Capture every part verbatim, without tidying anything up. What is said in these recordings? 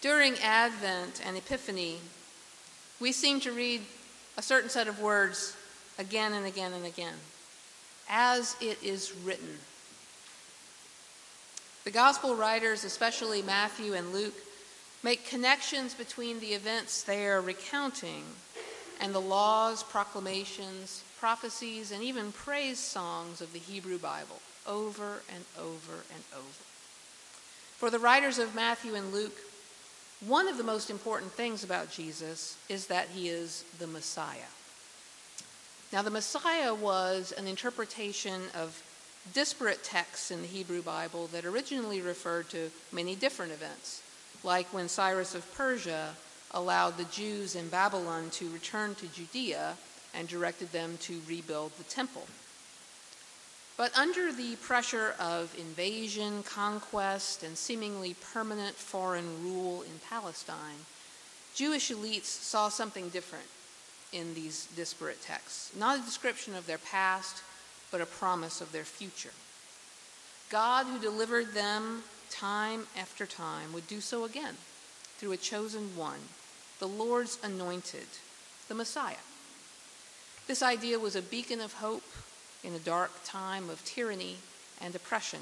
During Advent and Epiphany, we seem to read a certain set of words again and again and again, as it is written. The gospel writers, especially Matthew and Luke, make connections between the events they are recounting and the laws, proclamations, prophecies, and even praise songs of the Hebrew Bible over and over and over. For the writers of Matthew and Luke, one of the most important things about Jesus is that he is the Messiah. Now, the Messiah was an interpretation of disparate texts in the Hebrew Bible that originally referred to many different events, like when Cyrus of Persia allowed the Jews in Babylon to return to Judea and directed them to rebuild the temple. But under the pressure of invasion, conquest, and seemingly permanent foreign rule in Palestine, Jewish elites saw something different in these disparate texts. Not a description of their past, but a promise of their future. God, who delivered them time after time, would do so again through a chosen one, the Lord's anointed, the Messiah. This idea was a beacon of hope in a dark time of tyranny and oppression.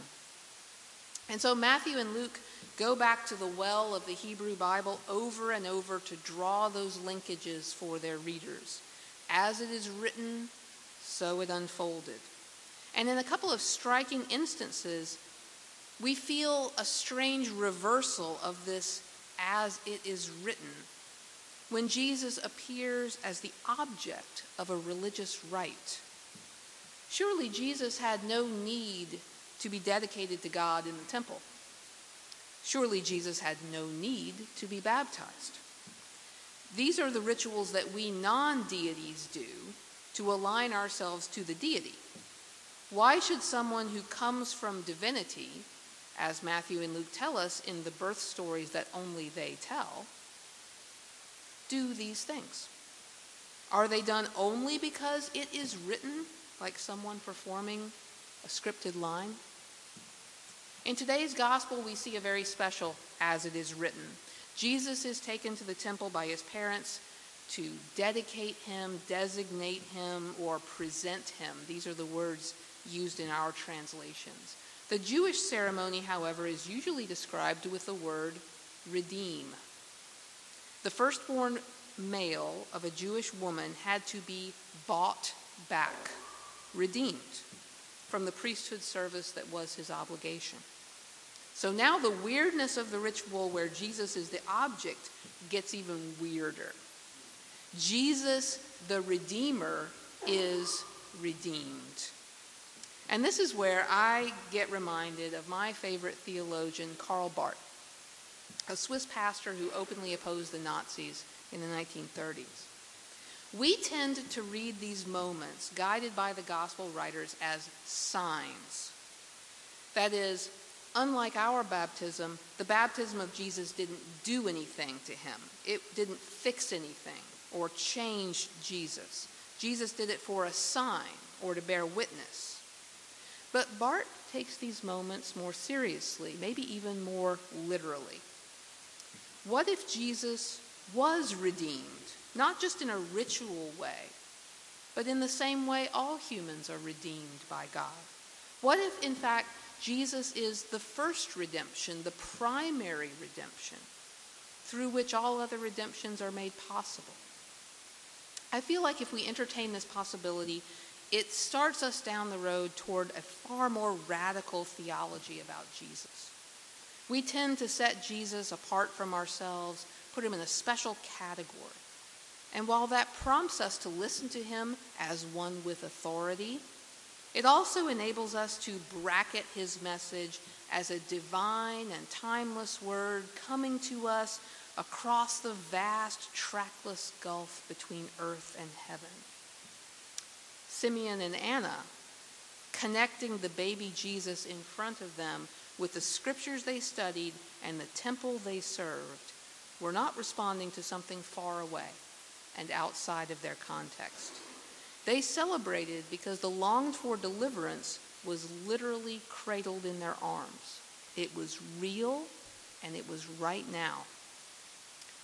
And so Matthew and Luke go back to the well of the Hebrew Bible over and over to draw those linkages for their readers. As it is written, so it unfolded. And in a couple of striking instances, we feel a strange reversal of this as it is written, when Jesus appears as the object of a religious rite. Surely Jesus had no need to be dedicated to God in the temple. Surely Jesus had no need to be baptized. These are the rituals that we non-deities do to align ourselves to the deity. Why should someone who comes from divinity, as Matthew and Luke tell us in the birth stories that only they tell, do these things? Are they done only because it is written, like someone performing a scripted line? In today's gospel, we see a very special as it is written. Jesus is taken to the temple by his parents to dedicate him, designate him, or present him. These are the words used in our translations. The Jewish ceremony, however, is usually described with the word redeem. The firstborn male of a Jewish woman had to be bought back, redeemed from the priesthood service that was his obligation. So now the weirdness of the ritual where Jesus is the object gets even weirder. Jesus, the Redeemer, is redeemed. And this is where I get reminded of my favorite theologian, Karl Barth, a Swiss pastor who openly opposed the Nazis in the nineteen thirties. We tend to read these moments, guided by the gospel writers, as signs. That is, unlike our baptism, the baptism of Jesus didn't do anything to him. It didn't fix anything or change Jesus. Jesus did it for a sign or to bear witness. But Barth takes these moments more seriously, maybe even more literally. What if Jesus was redeemed, not just in a ritual way, but in the same way all humans are redeemed by God? What if, in fact, Jesus is the first redemption, the primary redemption, through which all other redemptions are made possible? I feel like if we entertain this possibility, it starts us down the road toward a far more radical theology about Jesus. We tend to set Jesus apart from ourselves, put him in a special category. And while that prompts us to listen to him as one with authority, it also enables us to bracket his message as a divine and timeless word coming to us across the vast, trackless gulf between earth and heaven. Simeon and Anna, connecting the baby Jesus in front of them with the scriptures they studied and the temple they served, were not responding to something far away and outside of their context. They celebrated because the longed-for deliverance was literally cradled in their arms. It was real, and it was right now,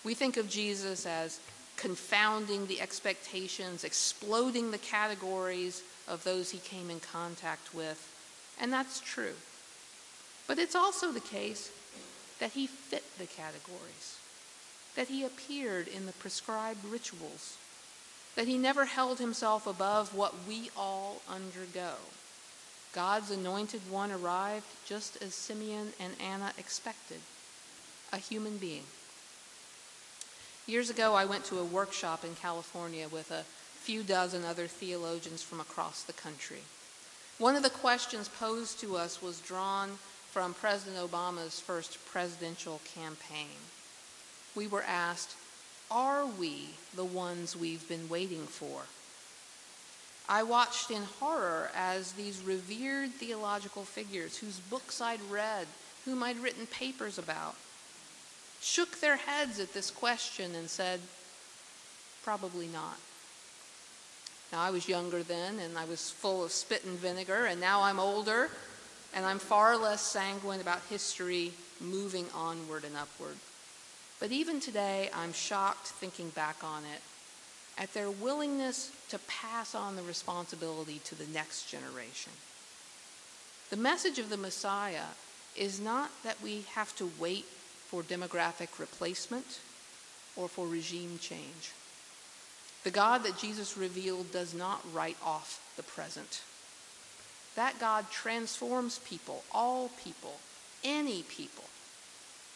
We think of Jesus as confounding the expectations, exploding the categories of those he came in contact with, and that's true. But it's also the case that he fit the categories, that he appeared in the prescribed rituals, that he never held himself above what we all undergo. God's anointed one arrived just as Simeon and Anna expected, a human being. Years ago, I went to a workshop in California with a few dozen other theologians from across the country. One of the questions posed to us was drawn from President Obama's first presidential campaign. We were asked, are we the ones we've been waiting for? I watched in horror as these revered theological figures, whose books I'd read, whom I'd written papers about, shook their heads at this question and said, probably not. Now, I was younger then, and I was full of spit and vinegar, and now I'm older, and I'm far less sanguine about history moving onward and upward. But even today, I'm shocked thinking back on it, at their willingness to pass on the responsibility to the next generation. The message of the Messiah is not that we have to wait for demographic replacement or for regime change. The God that Jesus revealed does not write off the present. That God transforms people, all people, any people.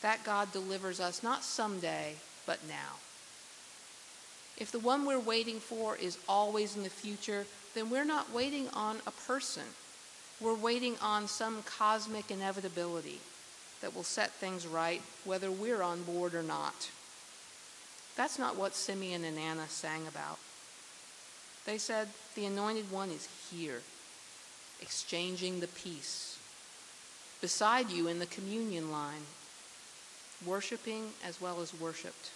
That God delivers us not someday, but now. If the one we're waiting for is always in the future, then we're not waiting on a person. We're waiting on some cosmic inevitability that will set things right, whether we're on board or not. That's not what Simeon and Anna sang about. They said, the Anointed One is here, exchanging the peace, beside you in the communion line, worshiping as well as worshipped.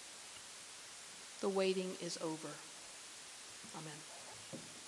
The waiting is over. Amen.